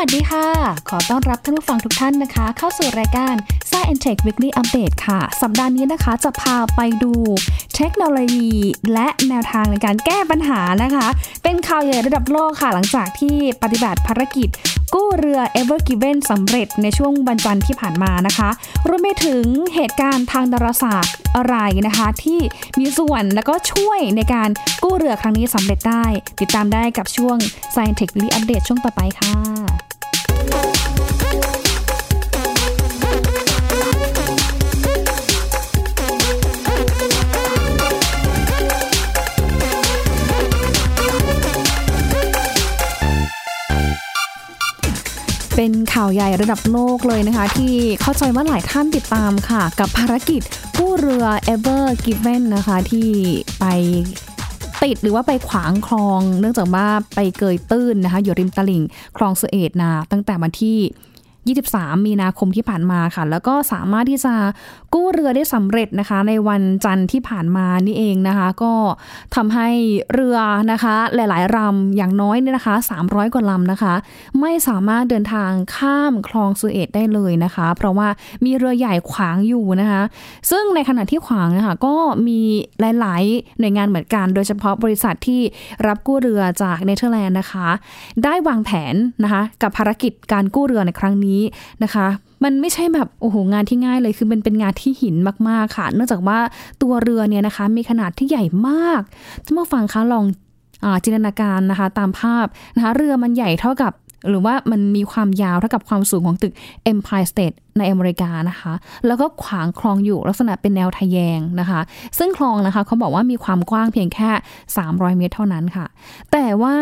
วัสดีค่ะขอต้อนรับท่านผู้ฟังทุกท่านนะคะเข้าสู่รายการ Science Tech Weekly Update ค่ะสัปดาห์นี้นะคะจะพาไปดูเทคโนโลยีและแนวทางในการแก้ปัญหานะคะเป็นข่าวใหญ่ระดับโลกค่ะหลังจากที่ปฏิบัติภารกิจกู้เรือ Ever Given สำเร็จในช่วงวันจันทร์ที่ผ่านมานะคะรวมไปถึงเหตุการณ์ทางดาราศาสตร์อะไรนะคะที่มีส่วนแล้วก็ช่วยในการกู้เรือครั้งนี้สำเร็จได้ติดตามได้กับช่วง Science Tech Weekly Update ช่วงต่อไปค่ะเป็นข่าวใหญ่ระดับโลกเลยนะคะที่เข้าใจว่าหลายท่านติดตามค่ะกับภารกิจกู้เรือ Ever Given นะคะที่ไปติดหรือว่าไปขวางคลองเนื่องจากว่าไปเกยตื้นนะคะอยู่ริมตลิ่งคลองสุเอตนาตั้งแต่วันที่23 มีนาคมที่ผ่านมาค่ะแล้วก็สามารถที่จะกู้เรือได้สำเร็จนะคะในวันจันทร์ที่ผ่านมานี่เองนะคะก็ทำให้เรือนะคะหลายๆลำอย่างน้อยเนี่ยนะคะ300กว่าลำนะคะไม่สามารถเดินทางข้ามคลองสุเอตได้เลยนะคะเพราะว่ามีเรือใหญ่ขวางอยู่นะคะซึ่งในขณะที่ขวางนะคะก็มีหลายๆหน่วยงานเหมือนกันโดยเฉพาะบริษัทที่รับกู้เรือจากเนเธอร์แลนด์นะคะได้วางแผนนะคะกับภารกิจการกู้เรือในครั้งนี้นะคะมันไม่ใช่แบบโอ้โหงานที่ง่ายเลยคือมันเป็นงานที่หินมากๆค่ะเนื่องจากว่าตัวเรือเนี่ยนะคะมีขนาดที่ใหญ่มากท่านผู้ฟังคะลองจินตนาการนะคะตามภาพนะคะเรือมันใหญ่เท่ากับหรือว่ามันมีความยาวเท่ากับความสูงของตึก Empire State ในอเมริกานะคะแล้วก็ขวางคลองอยู่ลักษณะเป็นแนวทแยงนะคะซึ่งคลองนะคะเขาบอกว่ามีความกว้างเพียงแค่300เมตรเท่านั้นค่ะแต่ว่า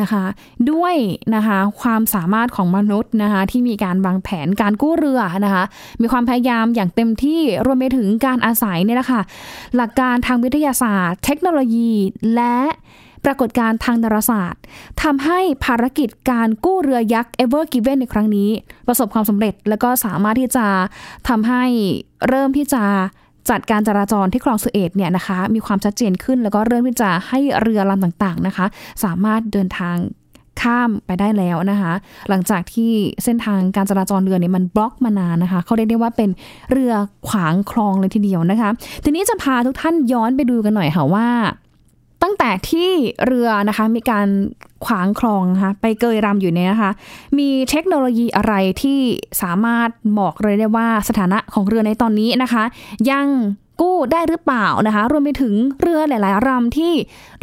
นะคะด้วยนะคะความสามารถของมนุษย์นะคะที่มีการวางแผนการกู้เรือนะคะมีความพยายามอย่างเต็มที่รวมไปถึงการอาศัยเนี่ยแหละค่ะหลักการทางวิทยาศาสตร์เทคโนโลยีและปรากฏการณ์ทางดาราศาสตร์ทำให้ภารกิจการกู้เรือยักษ์ Ever Given ในครั้งนี้ประสบความสำเร็จแล้วก็สามารถที่จะทำให้เริ่มที่จะจัดการจราจรที่คลองสุเอตเนี่ยนะคะมีความชัดเจนขึ้นแล้วก็เริ่มที่จะให้เรือลำต่างๆนะคะสามารถเดินทางข้ามไปได้แล้วนะคะหลังจากที่เส้นทางการจราจรเรือเนี่ยมันบล็อกมานานนะคะเขาเรียกได้ว่าเป็นเรือขวางคลองเลยทีเดียวนะคะทีนี้จะพาทุกท่านย้อนไปดูกันหน่อยค่ะว่าตั้งแต่ที่เรือนะคะมีการขวางคลองนะคะไปเกยรำอยู่เนี่ยนะคะมีเทคโนโลยีอะไรที่สามารถบอกเลยได้ว่าสถานะของเรือในตอนนี้นะคะยังกู้ได้หรือเปล่านะคะรวมไปถึงเรือหลายๆลำที่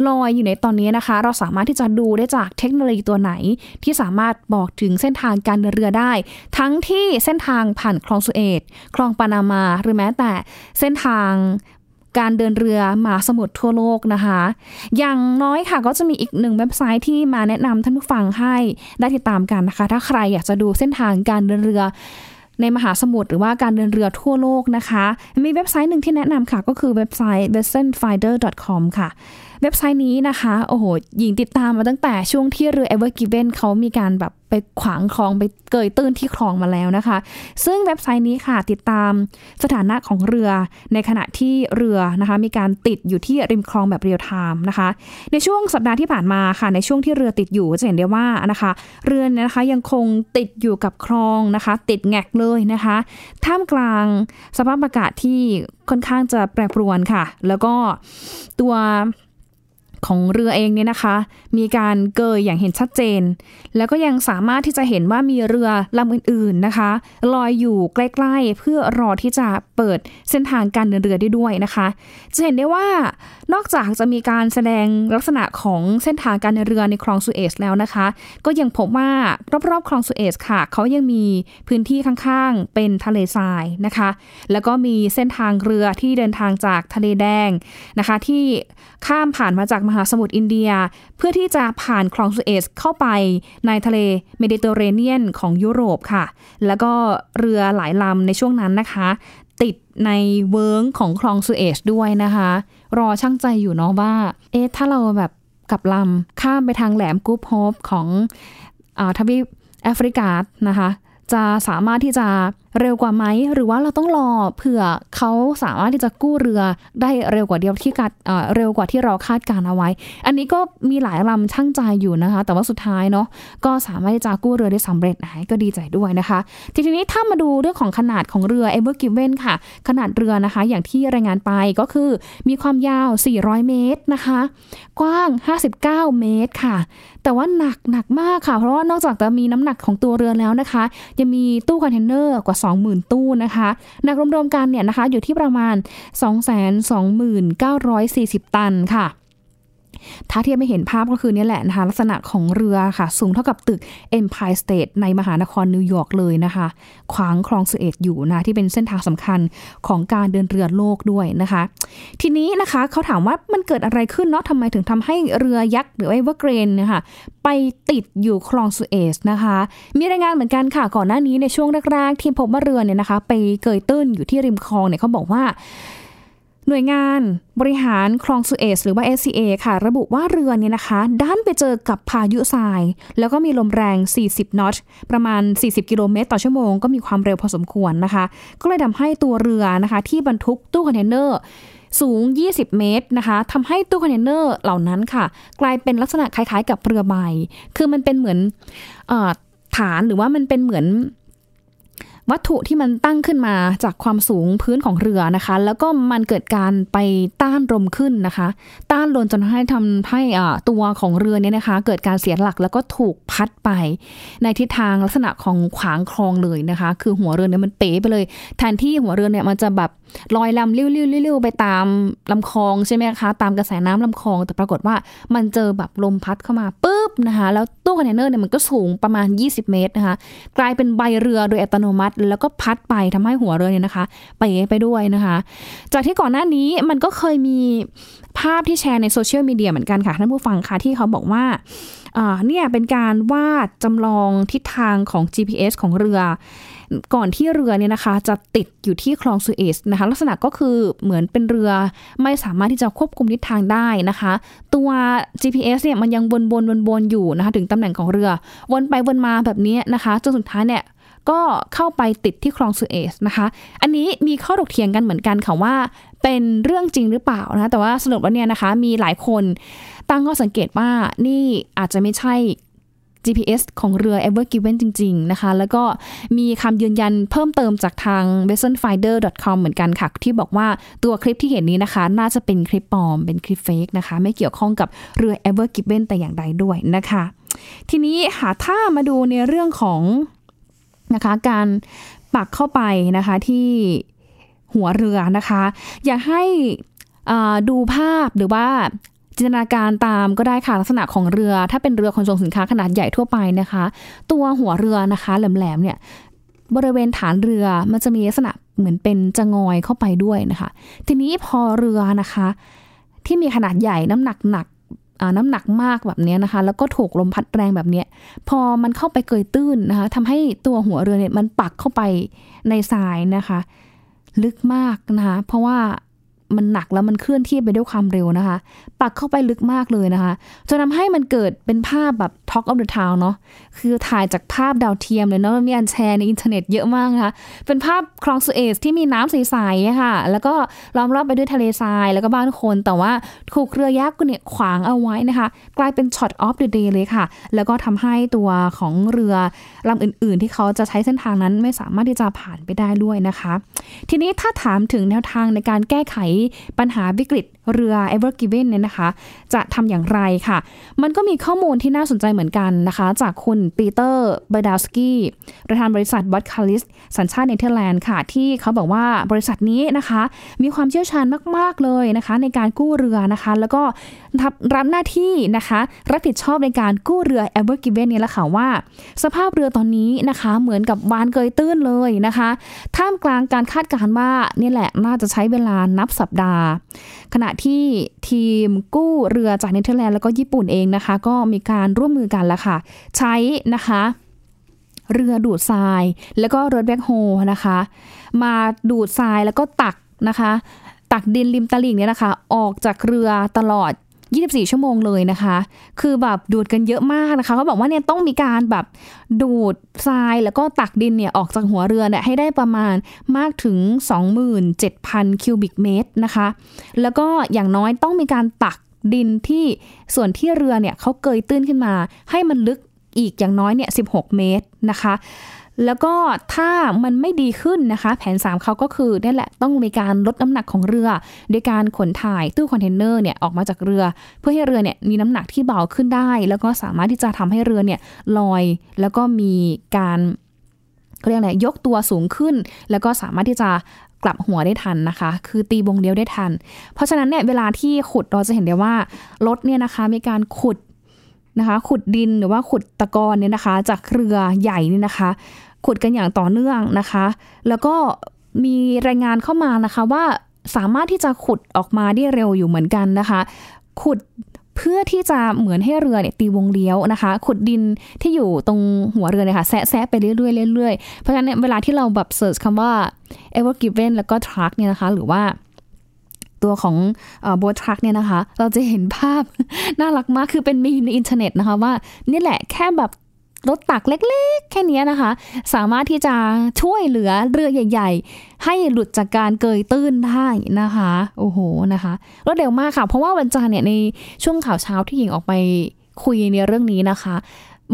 ลอยอยู่ในตอนนี้นะคะเราสามารถที่จะดูได้จากเทคโนโลยีตัวไหนที่สามารถบอกถึงเส้นทางการเดินเรือได้ทั้งที่เส้นทางผ่านคลองสุเอตคลองปานามาหรือแม้แต่เส้นทางการเดินเรือมหาสมุทรทั่วโลกนะคะอย่างน้อยค่ะก็จะมีอีกหนึ่งเว็บไซต์ที่มาแนะนำท่านผู้ฟังให้ได้ติดตามกันนะคะถ้าใครอยากจะดูเส้นทางการเดินเรือในมหาสมุทรหรือว่าการเดินเรือทั่วโลกนะคะมีเว็บไซต์หนึ่งที่แนะนำค่ะก็คือเว็บไซต์ vesselfinder.com ค่ะเว็บไซต์นี้นะคะโอ้โหหญิงติดตามมาตั้งแต่ช่วงที่เรือ Ever Given เขามีการแบบไปขวางคลองไปเกยตื้นที่คลองมาแล้วนะคะซึ่งเว็บไซต์นี้ค่ะติดตามสถานะของเรือในขณะที่เรือนะคะมีการติดอยู่ที่ริมคลองแบบเรียลไทม์นะคะในช่วงสัปดาห์ที่ผ่านมาค่ะในช่วงที่เรือติดอยู่จะเห็นได้ว่านะคะเรือนะคะยังคงติดอยู่กับคลองนะคะติดแงกเลยนะคะท่ามกลางสภาพอากาศที่ค่อนข้างจะแปรปรวนค่ะแล้วก็ตัวของเรือเองเนี่ยนะคะมีการเกยอย่างเห็นชัดเจนแล้วก็ยังสามารถที่จะเห็นว่ามีเรือลำอื่นๆนะคะลอยอยู่ใกล้ๆเพื่อรอที่จะเปิดเส้นทางการเดินเรือได้ด้วยนะคะจะเห็นได้ว่านอกจากจะมีการแสดงลักษณะของเส้นทางการเดินเรือในคลองสุเอซแล้วนะคะก็ยังพบว่ารอบๆคลองสุเอซค่ะเขายังมีพื้นที่ข้างๆเป็นทะเลทรายนะคะแล้วก็มีเส้นทางเรือที่เดินทางจากทะเลแดงนะคะที่ข้ามผ่านมาจากมหาสมุทรอินเดียเพื่อที่จะผ่านคลองสุเอซเข้าไปในทะเลเมดิเตอร์เรเนียนของยุโรปค่ะแล้วก็เรือหลายลำในช่วงนั้นนะคะติดในเวิ้งของคลองสุเอซด้วยนะคะรอชั่งใจอยู่เนาะว่าถ้าเราแบบกับลำข้ามไปทางแหลมกู๊ดโฮปของทวีปแอฟริกานะคะจะสามารถที่จะ เร็วกว่าไหมหรือว่าเราต้องรอเผื่อเขาสามารถที่จะกู้เรือได้เร็วกว่าเร็วกว่าที่เราคาดการเอาไว้อันนี้ก็มีหลายลำช่างใจอยู่นะคะแต่ว่าสุดท้ายเนาะก็สามารถที่จะกู้เรือได้สำเร็จก็ดีใจด้วยนะคะทีนี้ถ้ามาดูเรื่องของขนาดของเรือ Ever Given ค่ะขนาดเรือนะคะอย่างที่รายงานไปก็คือมีความยาว400เมตรนะคะกว้าง59เมตรค่ะแต่ว่าหนักมากค่ะเพราะว่านอกจากจะมีน้ำหนักของตัวเรือแล้วนะคะยังมีตู้คอนเทนเนอร์กว่า 20,000 ตู้นะคะหนักรวมๆกันเนี่ยนะคะอยู่ที่ประมาณ 229,40 ตันค่ะถ้าเทียบไม่เห็นภาพก็คือนี่แหละนะคะลักษณะของเรือค่ะสูงเท่ากับตึก Empire State ในมหานครนิวยอร์กเลยนะคะขวางคลองสุเอซอยู่นะที่เป็นเส้นทางสำคัญของการเดินเรือโลกด้วยนะคะทีนี้นะคะเขาถามว่ามันเกิดอะไรขึ้นเนาะทำไมถึงทำให้เรือยักษ์หรือเอเวอร์เกรนนะคะไปติดอยู่คลองสุเอซนะคะมีรายงานเหมือนกันค่ะก่อนหน้านี้ในช่วงแรกๆที่พบว่าเรือเนี่ยนะคะไปเกยตื้นอยู่ที่ริมคลองเนี่ยเขาบอกว่าหน่วยงานบริหารคลองสุเอซหรือว่า SCA ค่ะระบุว่าเรือเนี่ยนะคะด้านไปเจอกับพายุทรายแล้วก็มีลมแรง40นอตประมาณ40กิโลเมตรต่อชั่วโมงก็มีความเร็วพอสมควรนะคะก็เลยทำให้ตัวเรือนะคะที่บรรทุกตู้คอนเทนเนอร์สูง20เมตรนะคะทำให้ตู้คอนเทนเนอร์เหล่านั้นค่ะกลายเป็นลักษณะคล้ายๆกับเรือใบคือมันเป็นเหมือนฐานหรือว่ามันเป็นเหมือนวัตถุที่มันตั้งขึ้นมาจากความสูงพื้นของเรือนะคะแล้วก็มันเกิดการไปต้านลมขึ้นนะคะต้านลมจนทำให้ตัวของเรือเนี่ยนะคะเกิดการเสียหลักแล้วก็ถูกพัดไปในทิศทางลักษณะของขวางคลองเลยนะคะคือหัวเรือเนี่ยมันเป๋ไปเลยแทนที่หัวเรือเนี่ยมันจะแบบลอยลำลิ้วๆไปตามลำคลองใช่ไหมคะตามกระแสน้ำลำคลองแต่ปรากฏว่ามันเจอแบบลมพัดเข้ามาปุ๊บนะคะแล้วตู้คอนเทนเนอร์เนี่ยมันก็สูงประมาณ20เมตรนะคะกลายเป็นใบเรือโดยอัตโนมัติแล้วก็พัดไปทำให้หัวเรือเนี่ยนะคะไปด้วยนะคะจากที่ก่อนหน้านี้มันก็เคยมีภาพที่แชร์ในโซเชียลมีเดียเหมือนกันค่ะท่านผู้ฟังค่ะที่เขาบอกว่าเนี่ยเป็นการวาดจำลองทิศทางของ GPS ของเรือก่อนที่เรือเนี่ยนะคะจะติดอยู่ที่คลองสุเอซนะคะลักษณะก็คือเหมือนเป็นเรือไม่สามารถที่จะควบคุมทิศทางได้นะคะตัว GPS เนี่ยมันยังวนๆอยู่นะคะถึงตำแหน่งของเรือวนไปวนมาแบบนี้นะคะจนสุดท้ายเนี่ยก็เข้าไปติดที่คลองสุเอซนะคะอันนี้มีข้อถกเถียงกันเหมือนกันค่ะว่าเป็นเรื่องจริงหรือเปล่านะแต่ว่าสรุปแล้วเนี่ยนะคะมีหลายคนตั้งข้อสังเกตว่านี่อาจจะไม่ใช่ GPS ของเรือ Ever Given จริงๆนะคะแล้วก็มีคำยืนยันเพิ่มเติมจากทาง vesselfinder.com เหมือนกันค่ะที่บอกว่าตัวคลิปที่เห็นนี้นะคะน่าจะเป็นคลิปปลอมเป็นคลิปเฟคนะคะไม่เกี่ยวข้องกับเรือ Ever Given แต่อย่างใดด้วยนะคะทีนี้ค่ะถ้ามาดูในเรื่องของนะคะการปักเข้าไปนะคะที่หัวเรือนะคะอยากให้ดูภาพหรือว่าจินตนาการตามก็ได้ค่ะลักษณะของเรือถ้าเป็นเรือขนส่งสินค้าขนาดใหญ่ทั่วไปนะคะตัวหัวเรือนะคะแหลมๆเนี่ยบริเวณฐานเรือมันจะมีลักษณะเหมือนเป็นจะงอยเข้าไปด้วยนะคะทีนี้พอเรือนะคะที่มีขนาดใหญ่น้ำหนักมากแบบนี้นะคะแล้วก็ถูกลมพัดแรงแบบนี้พอมันเข้าไปเกยตื้นนะคะทำให้ตัวหัวเรือเนี่ยมันปักเข้าไปในทรายนะคะลึกมากนะคะเพราะว่ามันหนักแล้วมันเคลื่อนที่ไปด้วยความเร็วนะคะปักเข้าไปลึกมากเลยนะคะจนทำให้มันเกิดเป็นภาพแบบ Talk of the Town เนาะคือถ่ายจากภาพดาวเทียมเลยเนาะมีอันแชร์ในอินเทอร์เน็ตเยอะมากนะคะเป็นภาพคลองสุเอซที่มีน้ำใสๆค่ะแล้วก็ล้อมรอบไปด้วยทะเลทรายแล้วก็บ้านคนแต่ว่าถูกเรือยักษ์เนี่ยขวางเอาไว้นะคะกลายเป็น Shot of the Day เลยค่ะแล้วก็ทำให้ตัวของเรือลำอื่นๆที่เขาจะใช้เส้นทางนั้นไม่สามารถที่จะผ่านไปได้ด้วยนะคะทีนี้ถ้าถามถึงแนวทางในการแก้ไขปัญหาวิกฤตเรือ Ever Given เนี่ยนะคะจะทำอย่างไรค่ะมันก็มีข้อมูลที่น่าสนใจเหมือนกันนะคะจากคุณปีเตอร์เบอร์ดาวสกี้ประธานบริษัทบอทคาลิสสัญชาติเนเธอร์แลนด์ค่ะที่เขาบอกว่าบริษัทนี้นะคะมีความเชี่ยวชาญมากๆเลยนะคะในการกู้เรือนะคะแล้วก็รับหน้าที่นะคะรับผิดชอบในการกู้เรือ Ever Given เนี่ยแหละค่ะว่าสภาพเรือตอนนี้นะคะเหมือนกับบานเกยตื้นเลยนะคะท่ามกลางการคาดการณ์ว่านี่แหละน่าจะใช้เวลานับสัปดาห์ขณะที่ทีมกู้เรือจากเนเธอร์แลนด์แล้วก็ญี่ปุ่นเองนะคะก็มีการร่วมมือกันแล้วค่ะใช้นะคะเรือดูดทรายแล้วก็รถแบ็คโฮนะคะมาดูดทรายแล้วก็ตักดินริมตลิ่งเนี่ยนะคะออกจากเรือตลอด 24 ชั่วโมงเลยนะคะคือแบบดูดกันเยอะมากนะคะเขาบอกว่าเนี่ยต้องมีการแบบดูดทรายแล้วก็ตักดินเนี่ยออกจากหัวเรือเนี่ยให้ได้ประมาณมากถึง 27,000 คิวบิกเมตรนะคะแล้วก็อย่างน้อยต้องมีการตักดินที่ส่วนที่เรือเนี่ยเขาเกยตื้นขึ้นมาให้มันลึกอีกอย่างน้อยเนี่ย16 เมตรนะคะแล้วก็ถ้ามันไม่ดีขึ้นนะคะแผน3เขาก็คือนี่แหละต้องมีการลดน้ำหนักของเรือโดยการขนถ่ายตู้คอนเทนเนอร์เนี่ยออกมาจากเรือเพื่อให้เรือเนี่ยมีน้ำหนักที่เบาขึ้นได้แล้วก็สามารถที่จะทำให้เรือเนี่ยลอยแล้วก็มีการเรียกอะไรยกตัวสูงขึ้นแล้วก็สามารถที่จะกลับหัวได้ทันนะคะคือตีวงเดียวได้ทันเพราะฉะนั้นเนี่ยเวลาที่ขุดเราจะเห็นได้ว่ารถเนี่ยนะคะมีการขุดดินหรือว่าขุดตะกอนเนี่ยนะคะจากเรือใหญ่นี่นะคะขุดกันอย่างต่อเนื่องนะคะแล้วก็มีรายงานเข้ามานะคะว่าสามารถที่จะขุดออกมาได้เร็วอยู่เหมือนกันนะคะขุดเพื่อที่จะเหมือนให้เรือเนี่ยตีวงเลี้ยวนะคะขุดดินที่อยู่ตรงหัวเรือเนี่ยค่ะแซะไปเรื่อยๆเพราะฉะนั้นเนี่ยเวลาที่เราแบบเสิร์ชคำว่า Ever Given แล้วก็ Truck เนี่ยนะคะหรือว่าตัวของโบทรัคเนี่ยนะคะเราจะเห็นภาพน่ารักมากคือเป็นมีมในอินเทอร์เน็ตนะคะว่านี่แหละแค่แบบรถตักเล็กๆแค่นี้นะคะสามารถที่จะช่วยเหลือเรือใหญ่ๆให้หลุดจากการเกยตื้นได้นะคะโอ้โหนะคะรถเร็วมากค่ะเพราะว่าวันจันทร์เนี่ยในช่วงข่าวเช้าที่หญิงออกไปคุยในเรื่องนี้นะคะ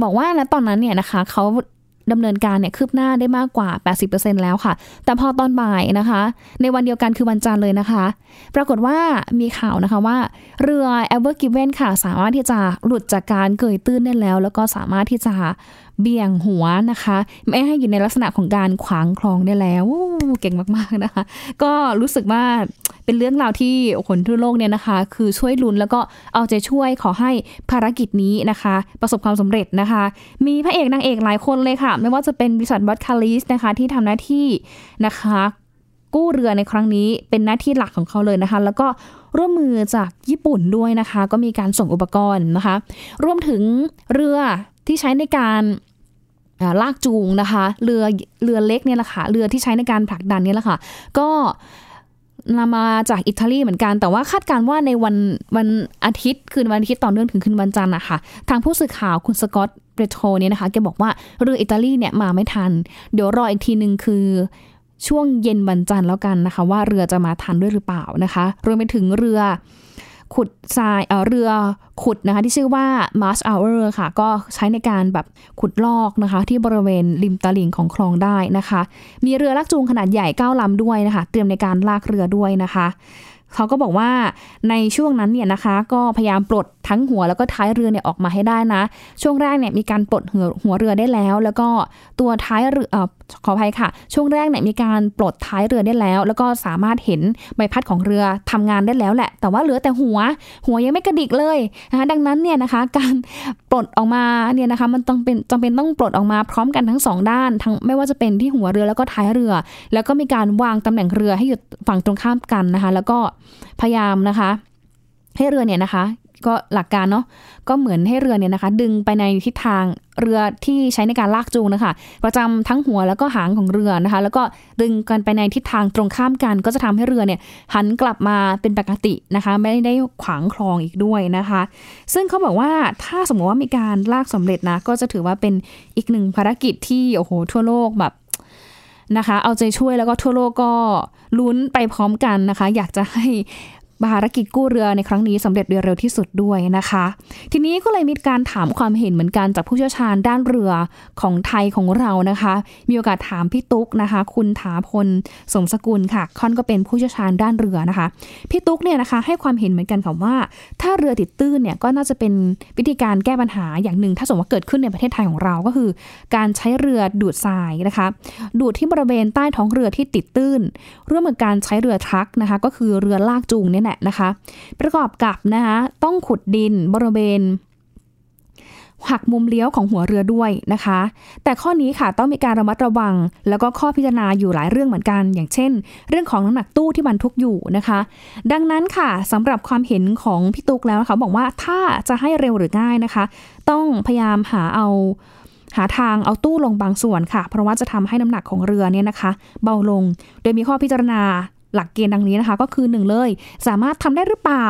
บอกว่าณตอนนั้นเนี่ยนะคะเขาดำเนินการเนี่ยคืบหน้าได้มากกว่า 80% แล้วค่ะแต่พอตอนบ่ายนะคะในวันเดียวกันคือวันจันทร์เลยนะคะปรากฏว่ามีข่าวนะคะว่าเรือ Ever Given ค่ะสามารถที่จะหลุดจากการเกยตื้นได้แล้วแล้วก็สามารถที่จะเบี่ยงหัวนะคะไม่ให้อยู่ในลักษณะของการขวางคลองได้แล้วเก่งมากๆนะคะก็รู้สึกว่าเป็นเรื่องราวที่คนทั่วโลกเนี่ยนะคะคือช่วยลุ้นแล้วก็เอาใจช่วยขอให้ภารกิจนี้นะคะประสบความสำเร็จนะคะมีพระเอกนางเอกหลายคนเลยค่ะไม่ว่าจะเป็นริชาร์ด บัตคาลิสนะคะที่ทำหน้าที่นะคะกู้เรือในครั้งนี้เป็นหน้าที่หลักของเขาเลยนะคะแล้วก็ร่วมมือจากญี่ปุ่นด้วยนะคะก็มีการส่งอุปกรณ์นะคะรวมถึงเรือที่ใช้ในการลากจูงนะคะเรือเล็กเนี่ยแหละค่ะเรือที่ใช้ในการผลักดันเนี่ยแหละค่ะก็นำมาจากอิตาลีเหมือนกันแต่ว่าคาดการณ์ว่าในวันอาทิตย์คืนวันอาทิตย์ต่อเนื่องถึงคืนวันจันทร์นะคะทางผู้สื่อข่าวคุณสกอตต์เบรโทเนี่ยนะคะแกบอกว่าเรืออิตาลีเนี่ยมาไม่ทันเดี๋ยวรออีกทีนึงคือช่วงเย็นวันจันทร์แล้วกันนะคะว่าเรือจะมาทันด้วยหรือเปล่านะคะรวมไปถึงเรือขุดทรายเรือขุดนะคะที่ชื่อว่า Marsh Hour ค่ะก็ใช้ในการแบบขุดลอกนะคะที่บริเวณริมตลิ่งของคลองได้นะคะมีเรือลากจูงขนาดใหญ่9ลำด้วยนะคะเตรียมในการลากเรือด้วยนะคะเขาก็บอกว่าในช่วงนั้นเนี่ยนะคะก็พยายามปลดทั้งหัวแล้วก็ท้ายเรือเนี่ยออกมาให้ได้นะช่วงแรกเนี่ยมีการปลดหัวเรือได้แล้วแล้วก็ตัวท้ายเรือขออภัยค่ะช่วงแรกเนี่ยมีการปลดท้ายเรือได้แล้วแล้วก็สามารถเห็นใบพัดของเรือทำงานได้แล้วแหละแต่ว่าเหลือแต่หัวยังไม่กระดิกเลยนะคะดังนั้นเนี่ยนะคะการปลดออกมาเนี่ยนะคะมันต้องเป็นจำเป็นต้องปลดออกมาพร้อมกันทั้งสองด้านทั้งไม่ว่าจะเป็นที่หัวเรือแล้วก็ท้ายเรือแล้วก็มีการวางตำแหน่งเรือให้อยู่ฝั่งตรงข้ามกันนะคะแล้วก็พยายามนะคะให้เรือเนี่ยนะคะก็หลักการเนาะก็เหมือนให้เรือเนี่ยนะคะดึงไปในทิศทางเรือที่ใช้ในการลากจูงนะคะประจำทั้งหัวแล้วก็หางของเรือนะคะแล้วก็ดึงกันไปในทิศทางตรงข้ามกันก็จะทำให้เรือเนี่ยหันกลับมาเป็นปกตินะคะไม่ได้ขวางคลองอีกด้วยนะคะซึ่งเขาบอกว่าถ้าสมมติว่ามีการลากสำเร็จนะก็จะถือว่าเป็นอีกหนึ่งภารกิจที่โอ้โหทั่วโลกแบบนะคะเอาใจช่วยแล้วก็ทั่วโลกก็ลุ้นไปพร้อมกันนะคะอยากจะให้ภารกิจกู้เรือในครั้งนี้สำเร็จโดยเร็วที่สุดด้วยนะคะทีนี้ก็เลยมีการถามความเห็นเหมือนกันจากผู้เชี่ยวชาญด้านเรือของไทยของเรานะคะมีโอกาสถามพี่ตุ๊กนะคะคุณถาพลสมสกุลค่ะค่อนก็เป็นผู้เชี่ยวชาญด้านเรือนะคะพี่ตุ๊กเนี่ยนะคะให้ความเห็นเหมือนกันค่ะว่าถ้าเรือติดตื้นเนี่ยก็น่าจะเป็นวิธีการแก้ปัญหาอย่างหนึ่งถ้าสมมติว่าเกิดขึ้นในประเทศไทยของเราก็คือการใช้เรือดูดทรายนะคะดูดที่บริเวณใต้ท้องเรือที่ติดตื้นร่วมกับการใช้เรือทรัคนะคะก็คือเรือลากจูงเนี่ยนะคะประกอบกับนะคะต้องขุดดินบริเวณหักมุมเลี้ยวของหัวเรือด้วยนะคะแต่ข้อนี้ค่ะต้องมีการระมัดระวังแล้วก็ข้อพิจารณาอยู่หลายเรื่องเหมือนกันอย่างเช่นเรื่องของน้ำหนักตู้ที่บรรทุกอยู่นะคะดังนั้นค่ะสำหรับความเห็นของพี่ตุ๊กแล้วนะคะบอกว่าถ้าจะให้เร็วหรือง่ายนะคะต้องพยายามหาทางเอาตู้ลงบางส่วนค่ะเพราะว่าจะทำให้น้ำหนักของเรือเนี่ยนะคะเบาลงโดยมีข้อพิจารณา หลักเกณฑ์ดังนี้นะคะก็คือ1เลยสามารถทำได้หรือเปล่า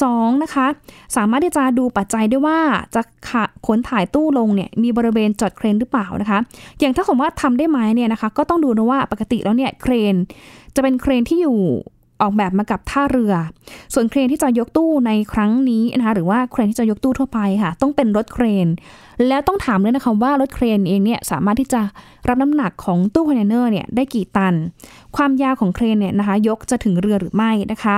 2นะคะสามารถที่จะดูปัจจัยได้ว่าจะขนถ่ายตู้ลงเนี่ยมีบริเวณจอดเครนหรือเปล่านะคะอย่างถ้าผมว่าทำได้ไหมเนี่ยนะคะก็ต้องดูนะว่าปกติแล้วเนี่ยเครนจะเป็นเครนที่อยู่ออกแบบมากับท่าเรือส่วนเครนที่จะยกตู้ในครั้งนี้นะคะหรือว่าเครนที่จะยกตู้ทั่วไปค่ะต้องเป็นรถเครนแล้วต้องถามด้วยนะคะว่ารถเครนเองเนี่ยสามารถที่จะรับน้ำหนักของตู้คอนเทนเนอร์เนี่ยได้กี่ตันความยาวของเครนเนี่ยนะคะยกจะถึงเรือหรือไม่นะคะ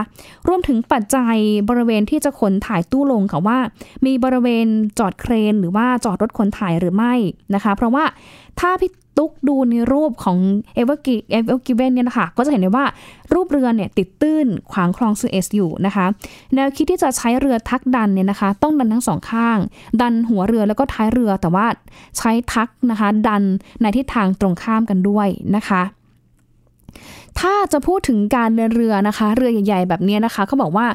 รวมถึงปัจจัยบริเวณที่จะขนถ่ายตู้ลงค่ะว่ามีบริเวณจอดเครนหรือว่าจอดรถขนถ่ายหรือไม่นะคะเพราะว่าถ้าพี่ตุ๊กดูในรูปของเอเวอร์กิเวนเนี่ยนะคะก็จะเห็นได้ว่ารูปเรือเนี่ยติดตื้นขวางคลองสุเอซอยู่นะคะแนวคิดที่จะใช้เรือทักดันเนี่ยนะคะต้องดันทั้งสองข้างดันหัวเรือแล้วก็ท้ายเรือแต่ว่าใช้ทักนะคะดันในทิศทางตรงข้ามกันด้วยนะคะถ้าจะพูดถึงการเดินเรือนะคะเรือใหญ่ๆแบบนี้นะคะเขาบอกว่า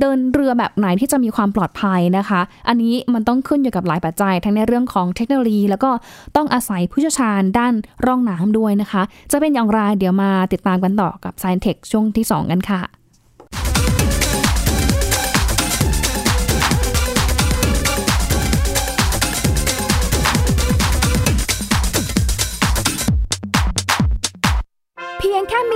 เดินเรือแบบไหนที่จะมีความปลอดภัยนะคะอันนี้มันต้องขึ้นอยู่กับหลายปัจจัยทั้งในเรื่องของเทคโนโลยีแล้วก็ต้องอาศัยผู้เชี่ยวชาญด้านร่องน้ำด้วยนะคะจะเป็นอย่างไรเดี๋ยวมาติดตามกันต่อกับ Science Tech ช่วงที่2กันค่ะแค่ม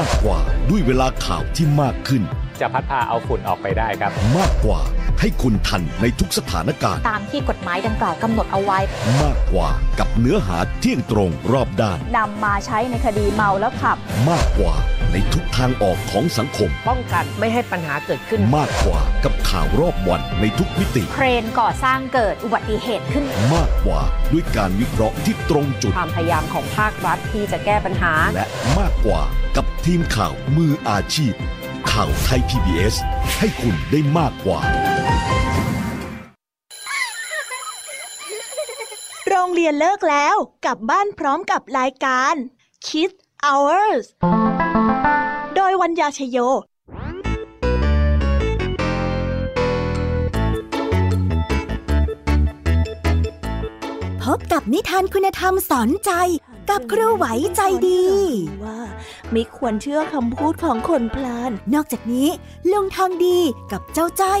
มากกว่าด้วยเวลาข่าวที่มากขึ้นจะพัดพาเอาฝุ่นออกไปได้ครับมากกว่าให้คุณทันในทุกสถานการณ์ตามที่กฎหมายดังกล่าวกำหนดเอาไว้มากกว่ากับเนื้อหาเที่ยงตรงรอบด้านนำมาใช้ในคดีเมาแล้วขับมากกว่าในทุกทางออกของสังคมป้องกันไม่ให้ปัญหาเกิดขึ้นมากกว่ากับข่าวรอบวันในทุกมิติเครนก่อสร้างเกิดอุบัติเหตุขึ้นมากกว่าด้วยการวิเคราะห์ที่ตรงจุดความพยายามของภาครัฐที่จะแก้ปัญหาและมากกว่ากับทีมข่าวมืออาชีพข่าวไทย PBS ให้คุณได้มากกว่าโรงเรียนเลิกแล้วกลับบ้านพร้อมกับรายการ Kids Hours โดยวัญญาชโยพบกับนิทานคุณธรรมสอนใจกับครูไหวใจดีว่าไม่ควรเชื่อคำพูดของคนพลานนอกจากนี้ลุงทองดีกับเจ้าจ้อย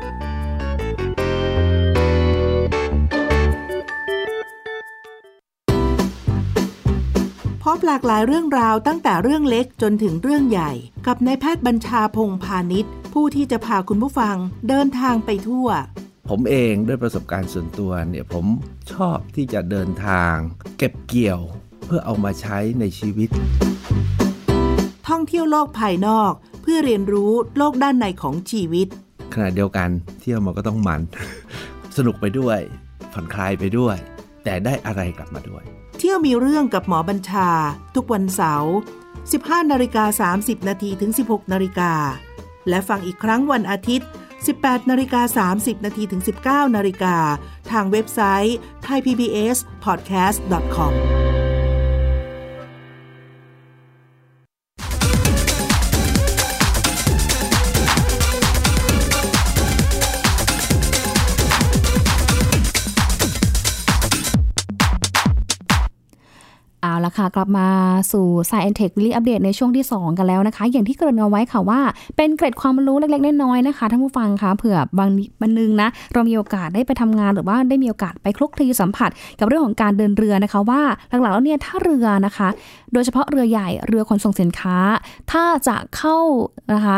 พบหลากหลายเรื่องราวตั้งแต่เรื่องเล็กจนถึงเรื่องใหญ่กับนายแพทย์บัญชาพงษ์พานิชผู้ที่จะพาคุณผู้ฟังเดินทางไปทั่วผมเองด้วยประสบการณ์ส่วนตัวเนี่ยผมชอบที่จะเดินทางเก็บเกี่ยวเพื่อเอามาใช้ในชีวิตท่องเที่ยวโลกภายนอกเพื่อเรียนรู้โลกด้านในของชีวิตขณะเดียวกันเที่ยวมันก็ต้องมัน สนุกไปด้วยผ่อนคลายไปด้วยแต่ได้อะไรกลับมาด้วยเที่ยวมีเรื่องกับหมอบัญชาทุกวันเสาร์ 15:30 นถึง 16:00 นและฟังอีกครั้งวันอาทิตย์ 18:30 นถึง 19:00 นทางเว็บไซต์ thaipbspodcast.comแล้วค่ะกลับมาสู่ Science Tech Weekly Update ในช่วงที่2กันแล้วนะคะอย่างที่เกริ่นเอาไว้ค่ะว่าเป็นเกร็ดความรู้เล็กๆน้อยๆนะคะท่านผู้ฟังคะเผื่อบางวันนึงนะเรามีโอกาสได้ไปทำงานหรือว่าได้มีโอกาสไปคลุกคลีสัมผัสกับเรื่องของการเดินเรือนะคะว่าหลักๆแล้วเนี่ยถ้าเรือนะคะ โดยเฉพาะเรือใหญ่เรือขนส่งสินค้าถ้าจะเข้านะคะ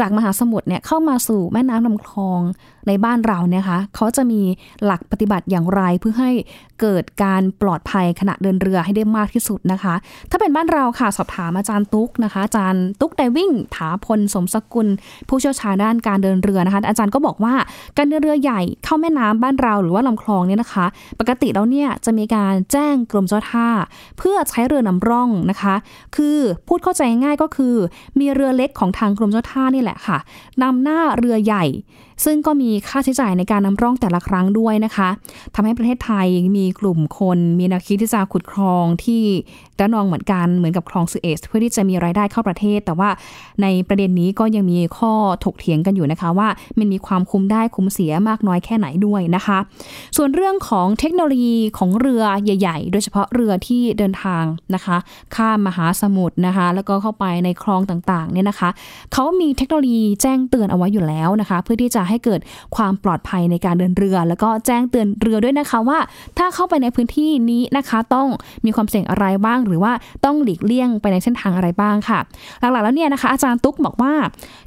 จากมหาสมุทรเนี่ยเข้ามาสู่แม่น้ำลำคลองในบ้านเราเนี่ยค่ะเขาจะมีหลักปฏิบัติอย่างไรเพื่อให้เกิดการปลอดภัยขณะเดินเรือให้ได้มากที่สุดนะคะถ้าเป็นบ้านเราค่ะสอบถามอาจารย์ตุ๊กนะคะอาจารย์ตุ๊กไดวิ่งถาพลสมสกุลผู้เชี่ยวชาญด้านการเดินเรือนะคะอาจารย์ก็บอกว่าการเดินเรือใหญ่เข้าแม่น้ำบ้านเราหรือว่าลำคลองเนี่ยนะคะปกติแล้วเนี่ยจะมีการแจ้งกรมเจ้าท่าเพื่อใช้เรือนำร่องนะคะคือพูดเข้าใจง่ายก็คือมีเรือเล็กของทางกรมเจ้าท่านี่แหละค่ะนำหน้าเรือใหญ่ซึ่งก็มีค่าใช้จ่ายในการนำร่องแต่ละครั้งด้วยนะคะทำให้ประเทศไทยมีกลุ่มคนมีแนวคิดที่จะขุดคลองที่ระนองเหมือนกับคลองสุเอซเพื่อที่จะมีรายได้เข้าประเทศแต่ว่าในประเด็นนี้ก็ยังมีข้อถกเถียงกันอยู่นะคะว่ามันมีความคุ้มได้คุ้มเสียมากน้อยแค่ไหนด้วยนะคะส่วนเรื่องของเทคโนโลยีของเรือใหญ่ๆโดยเฉพาะเรือที่เดินทางนะคะข้ามมหาสมุทรนะคะแล้วก็เข้าไปในคลองต่างๆเนี่ยนะคะเขามีเทคโนโลยีแจ้งเตือนเอาไว้อยู่แล้วนะคะเพื่อที่จะให้เกิดความปลอดภัยในการเดินเรือแล้วก็แจ้งเตือนเรือด้วยนะคะว่าถ้าเข้าไปในพื้นที่นี้นะคะต้องมีความเสี่ยงอะไรบ้างหรือว่าต้องหลีกเลี่ยงไปในเส้นทางอะไรบ้างค่ะหลักๆแล้วเนี่ยนะคะอาจารย์ตุ๊กบอกว่า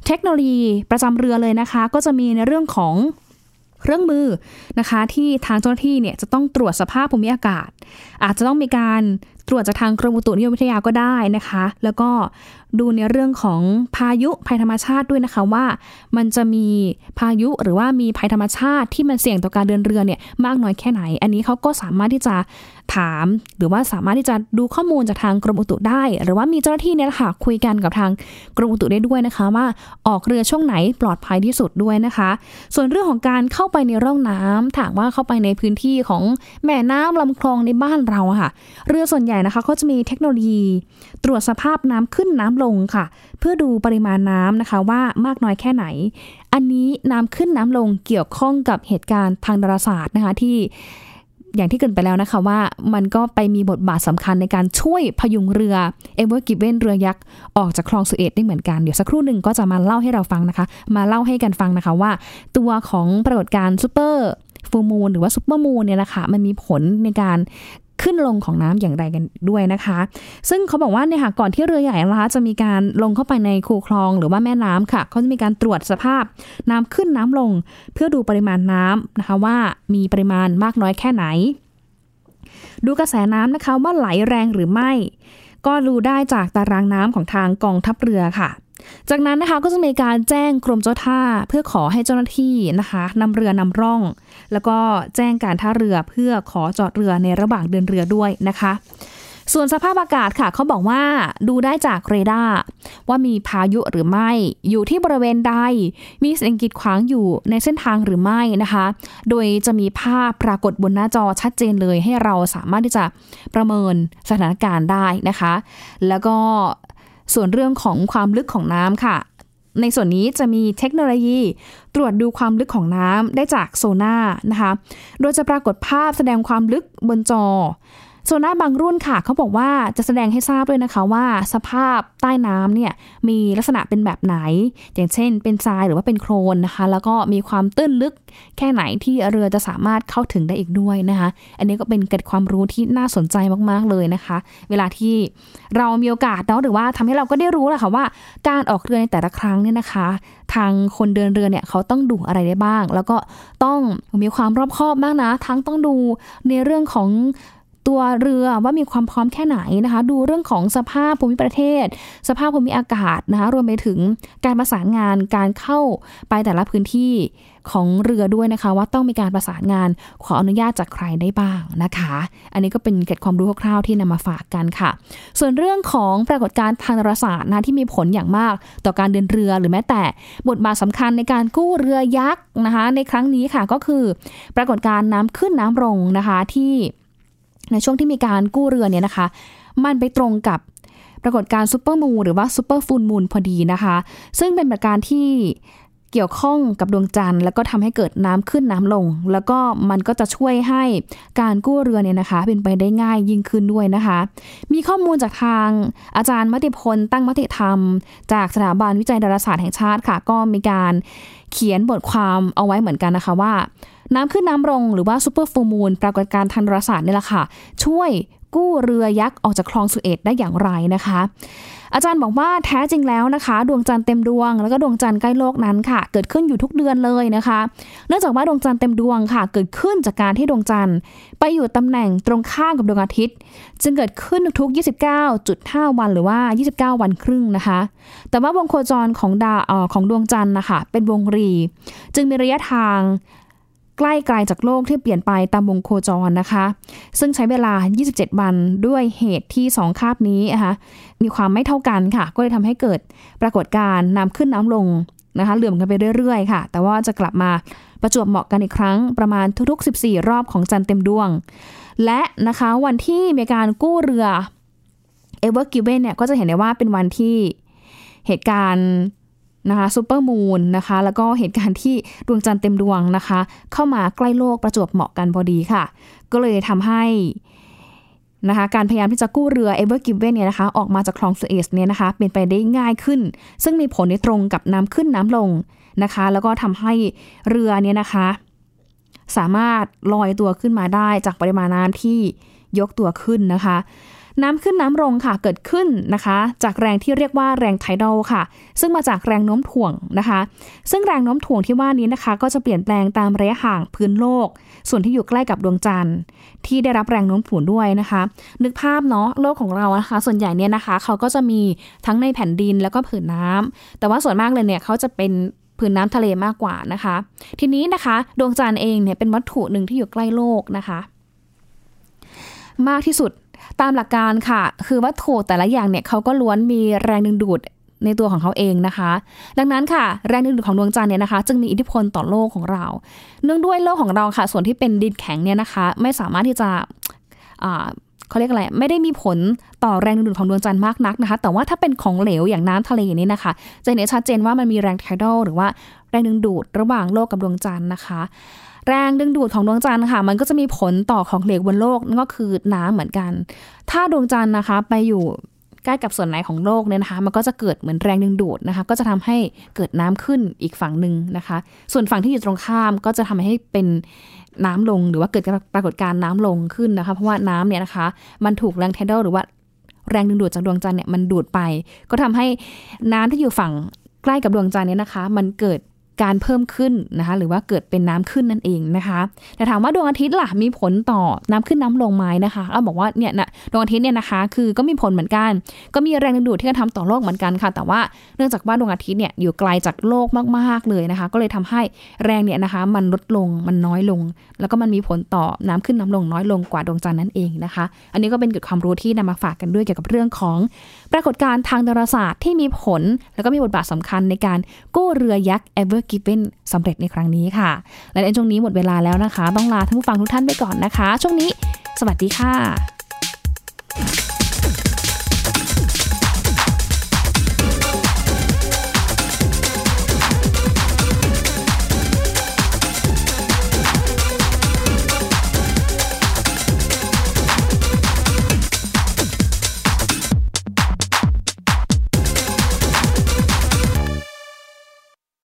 เทคโนโลยีประจำเรือเลยนะคะก็จะมีในเรื่องของเครื่องมือนะคะที่ทางเจ้าหน้าที่เนี่ยจะต้องตรวจสภาพภูมิอากาศอาจจะต้องมีการตรวจจากทางกรมอุตุนิยมวิทยาก็ได้นะคะแล้วก็ดูในเรื่องของพายุภัยธรรมชาติด้วยนะคะว่ามันจะมีพายุหรือว่ามีภัยธรรมชาติที่มันเสี่ยงต่อการเดินเรือเนี่ยมากน้อยแค่ไหนอันนี้เขาก็สามารถที่จะถามหรือว่าสามารถที่จะดูข้อมูลจากทางกรมอุตุได้หรือว่ามีเจ้าหน้าที่เนี่ยค่ะคุยกันกับทางกรมอุตุได้ด้วยนะคะว่าออกเรือช่วงไหนปลอดภัยที่สุดด้วยนะคะส่วนเรื่องของการเข้าไปในร่องน้ำถามว่าเข้าไปในพื้นที่ของแม่น้ำลำคลองในบ้านเราค่ะเรือส่วนใหญ่นะคะก็จะมีเทคโนโลยีตรวจสภาพน้ำขึ้นน้ำลงค่ะเพื่อดูปริมาณน้ำนะคะว่ามากน้อยแค่ไหนอันนี้น้ำขึ้นน้ำลงเกี่ยวข้องกับเหตุการณ์ทางดาราศาสตร์นะคะที่อย่างที่เกินไปแล้วนะคะว่ามันก็ไปมีบทบาทสำคัญในการช่วยพยุงเรือเอเวอร์กิฟเว่นเรือยักษ์ออกจากคลองสุเอซได้เหมือนกันเดี๋ยวสักครู่หนึ่งก็จะมาเล่าให้เราฟังนะคะมาเล่าให้กันฟังนะคะว่าตัวของปรากฏการณ์ซูเปอร์ฟูลมูนหรือว่าซูเปอร์มูนเนี่ยนะคะมันมีผลในการขึ้นลงของน้ำอย่างไรกันด้วยนะคะซึ่งเขาบอกว่าเนี่ยค่ะก่อนที่เรือใหญ่นะคะจะมีการลงเข้าไปในคูคลองหรือว่าแม่น้ำค่ะเขาจะมีการตรวจสภาพน้ำขึ้นน้ำลงเพื่อดูปริมาณน้ำนะคะว่ามีปริมาณมากน้อยแค่ไหนดูกระแสน้ำนะคะว่าไหลแรงหรือไม่ก็ดูได้จากตารางน้ำของทางกองทัพเรือค่ะจากนั้นนะคะก็จะมีการแจ้งกรมเจ้าท่าเพื่อขอให้เจ้าหน้าที่นะคะนำเรือนำร่องแล้วก็แจ้งการท่าเรือเพื่อขอจอดเรือในระหว่างเดินเรือด้วยนะคะส่วนสภาพอากาศค่ะเขาบอกว่าดูได้จากเรดาร์ว่ามีพายุหรือไม่อยู่ที่บริเวณใดมีสิ่งกีดขวางอยู่ในเส้นทางหรือไม่นะคะโดยจะมีภาพปรากฏบนหน้าจอชัดเจนเลยให้เราสามารถที่จะประเมินสถานการณ์ได้นะคะแล้วก็ส่วนเรื่องของความลึกของน้ำค่ะในส่วนนี้จะมีเทคโนโลยีตรวจดูความลึกของน้ำได้จากโซน่านะคะโดยจะปรากฏภาพแสดงความลึกบนจอโซน่าบางรุ่นค่ะเขาบอกว่าจะแสดงให้ทราบด้วยนะคะว่าสภาพใต้น้ำเนี่ยมีลักษณะเป็นแบบไหนอย่างเช่นเป็นทรายหรือว่าเป็นโคลนนะคะแล้วก็มีความตื้นลึกแค่ไหนที่เรือจะสามารถเข้าถึงได้อีกด้วยนะคะอันนี้ก็เป็นเกิดความรู้ที่น่าสนใจมากๆเลยนะคะเวลาที่เรามีโอกาสเนาะหรือว่าทำให้เราก็ได้รู้แหละค่ะว่าการออกเรือในแต่ละครั้งเนี่ยนะคะทางคนเดินเรือเนี่ยเขาต้องดูอะไรได้บ้างแล้วก็ต้องมีความรอบคอบมากนะทั้งต้องดูในเรื่องของตัวเรือว่ามีความพร้อมแค่ไหนนะคะดูเรื่องของสภาพภูมิประเทศสภาพภูมิอากาศนะคะรวมไปถึงการประสานงานการเข้าไปแต่ละพื้นที่ของเรือด้วยนะคะว่าต้องมีการประสานงานขออนุญาตจากใครได้บ้างนะคะอันนี้ก็เป็นเกร็ดความรู้คร่าวๆที่นำมาฝากกันค่ะส่วนเรื่องของปรากฏการณ์ทางดาราศาสตร์นะที่มีผลอย่างมากต่อการเดินเรือหรือแม้แต่บทบาทสำคัญในการกู้เรือยักษ์นะคะในครั้งนี้ค่ะก็คือปรากฏการณ์น้ำขึ้นน้ำลงนะคะที่ในช่วงที่มีการกู้เรือเนี่ยนะคะมันไปตรงกับปรากฏการณ์ซูเปอร์มูนหรือว่าซูเปอร์ฟูลมูนพอดีนะคะซึ่งเป็นปรากฏการณ์ที่เกี่ยวข้องกับดวงจันทร์แล้วก็ทำให้เกิดน้ำขึ้นน้ำลงแล้วก็มันก็จะช่วยให้การกู้เรือเนี่ยนะคะเป็นไปได้ง่ายยิ่งขึ้นด้วยนะคะมีข้อมูลจากทางอาจารย์มติพลตั้งมติธรรมจากสถาบันวิจัยดาราศาสตร์แห่งชาติค่ะก็มีการเขียนบทความเอาไว้เหมือนกันนะคะว่าน้ำขึ้นน้ำลงหรือว่าซูเปอร์ฟูลมูนปรากฏการณ์ทางดาราศาสตร์นี่แหละค่ะช่วย กู้เรือยักษ์ออกจากคลองสุเอซได้อย่างไรนะคะอาจารย์บอกว่าแท้จริงแล้วนะคะดวงจันทร์เต็มดวงแล้วก็ดวงจันทร์ใกล้โลกนั้นค่ะเกิดขึ้นอยู่ทุกเดือนเลยนะคะเนื่องจากว่าดวงจันทร์เต็มดวงค่ะเกิดขึ้นจากการที่ดวงจันทร์ไปอยู่ตำแหน่งตรงข้ามกับดวงอาทิตย์จึงเกิดขึ้นทุก 29.5 วันหรือว่า29วันครึ่งนะคะแต่ว่าวงโคจรของดวงจันทร์นะคะเป็นวงรีจึงมีระยะทางใกล้ไกลจากโลกที่เปลี่ยนไปตามวงโคจรนะคะซึ่งใช้เวลา27วันด้วยเหตุที่2คาบนี้นะคะมีความไม่เท่ากันค่ะก็เลยทำให้เกิดปรากฏการณ์น้ำขึ้นน้ำลงนะคะเหลื่อมกันไปเรื่อยๆค่ะแต่ว่าจะกลับมาประจวบเหมาะกันอีกครั้งประมาณทุกๆ14รอบของจันทร์เต็มดวงและนะคะวันที่มีการกู้เรือเอเวอร์กิเว่นเนี่ยก็จะเห็นได้ว่าเป็นวันที่เหตุการณ์นะคะซูเปอร์มูนนะคะแล้วก็เหตุการณ์ที่ดวงจันทร์เต็มดวงนะคะเข้ามาใกล้โลกประจวบเหมาะกันพอดีค่ะก็เลยทำให้นะคะการพยายามที่จะกู้เรือเอเวอร์กิเว่นเนี่ยนะคะออกมาจากคลองสุเอซเนี่ยนะคะเป็นไปได้ง่ายขึ้นซึ่งมีผลในตรงกับน้ำขึ้นน้ำลงนะคะแล้วก็ทำให้เรือเนี่ยนะคะสามารถลอยตัวขึ้นมาได้จากปริมาณน้ำที่ยกตัวขึ้นนะคะน้ำขึ้นน้ำลงค่ะเกิดขึ้นนะคะจากแรงที่เรียกว่าแรงไทดัลค่ะซึ่งมาจากแรงโน้มถ่วงนะคะซึ่งแรงโน้มถ่วงที่ว่านี้นะคะก็จะเปลี่ยนแปลงตามระยะห่างพื้นโลกส่วนที่อยู่ใกล้กับดวงจันทร์ที่ได้รับแรงโน้มถ่วงด้วยนะคะนึกภาพเนาะโลกของเรานะคะส่วนใหญ่เนี่ยนะคะเขาก็จะมีทั้งในแผ่นดินแล้วก็ผืนน้ำแต่ว่าส่วนมากเลยเนี่ยเขาจะเป็นผืนน้ำทะเลมากกว่านะคะทีนี้นะคะดวงจันทร์เองเนี่ยเป็นวัตถุหนึ่งที่อยู่ใกล้โลกนะคะมากที่สุดตามหลักการค่ะคือวัตถุแต่ละอย่างเนี่ยเขาก็ล้วนมีแรงดึงดูดในตัวของเขาเองนะคะดังนั้นค่ะแรงดึงดูดของดวงจันทร์เนี่ยนะคะจึงมีอิทธิพลต่อโลกของเราเนื่องด้วยโลกของเราค่ะส่วนที่เป็นดินแข็งเนี่ยนะคะไม่สามารถที่จะเขาเรียกอะไรไม่ได้มีผลต่อแรงดึงดูดของดวงจันทร์มากนักนะคะแต่ว่าถ้าเป็นของเหลวอย่างน้ำทะเลนี่นะคะจะเห็นชัดเจนว่ามันมีแรงไทดัลหรือว่าแรงดึงดูดระหว่างโลกกับดวงจันทร์นะคะแรงดึงดูดของดวงจันทร์ค่ะมันก็จะมีผลต่อของเหลวบนโลกนั่นก็คือน้ำเหมือนกันถ้าดวงจันทร์นะคะไปอยู่ใกล้กับส่วนไหนของโลกเนี่ยนะคะมันก็จะเกิดเหมือนแรงดึงดูดนะคะก็จะทำให้เกิดน้ำขึ้นอีกฝั่งนึงนะคะส่วนฝั่งที่อยู่ตรงข้ามก็จะทำให้เป็นน้ำลงหรือว่าเกิดปรากฏการณ์น้ำลงขึ้นนะคะเพราะว่าน้ำเนี่ยนะคะมันถูกแรงไทดัลหรือว่าแรงดึงดูดจากดวงจันทร์เนี่ยมันดูดไปก็ทำให้น้ำที่อยู่ฝั่งใกล้กับดวงจันทร์เนี่ยนะคะมันเกิดการเพิ่มขึ้นนะคะหรือว่าเกิดเป็นน้ำขึ้นนั่นเองนะคะแต่ถามว่าดวงอาทิตย์ล่ะมีผลต่อน้ำขึ้นน้ำลงไหมนะคะเราบอกว่าเนี่ยนะดวงอาทิตย์เนี่ยนะคะคือก็มีผลเหมือนกันก็มีแรงดึงดูดที่จะทำต่อโลกเหมือนกันค่ะแต่ว่าเนื่องจากว่าดวงอาทิตย์เนี่ยอยู่ไกลจากโลกมากๆเลยนะคะก็เลยทำให้แรงเนี่ยนะคะมันลดลงมันน้อยลงแล้วก็มันมีผลต่อน้ำขึ้นน้ำลงน้อยลงกว่าดวงจันทร์นั่นเองนะคะอันนี้ก็เป็นจุดความรู้ที่นำมาฝากกันด้วยเกี่ยวกับเรื่องของปรากฏการณ์ทางดาราศาสตร์ที่มีผลแล้วก็มีบทบาทสำคัญในการกู้เรือยักษ์ Evergiven สำเร็จในครั้งนี้ค่ะและในช่วงนี้หมดเวลาแล้วนะคะต้องลาท่านผู้ฟังทุกท่านไปก่อนนะคะช่วงนี้สวัสดีค่ะ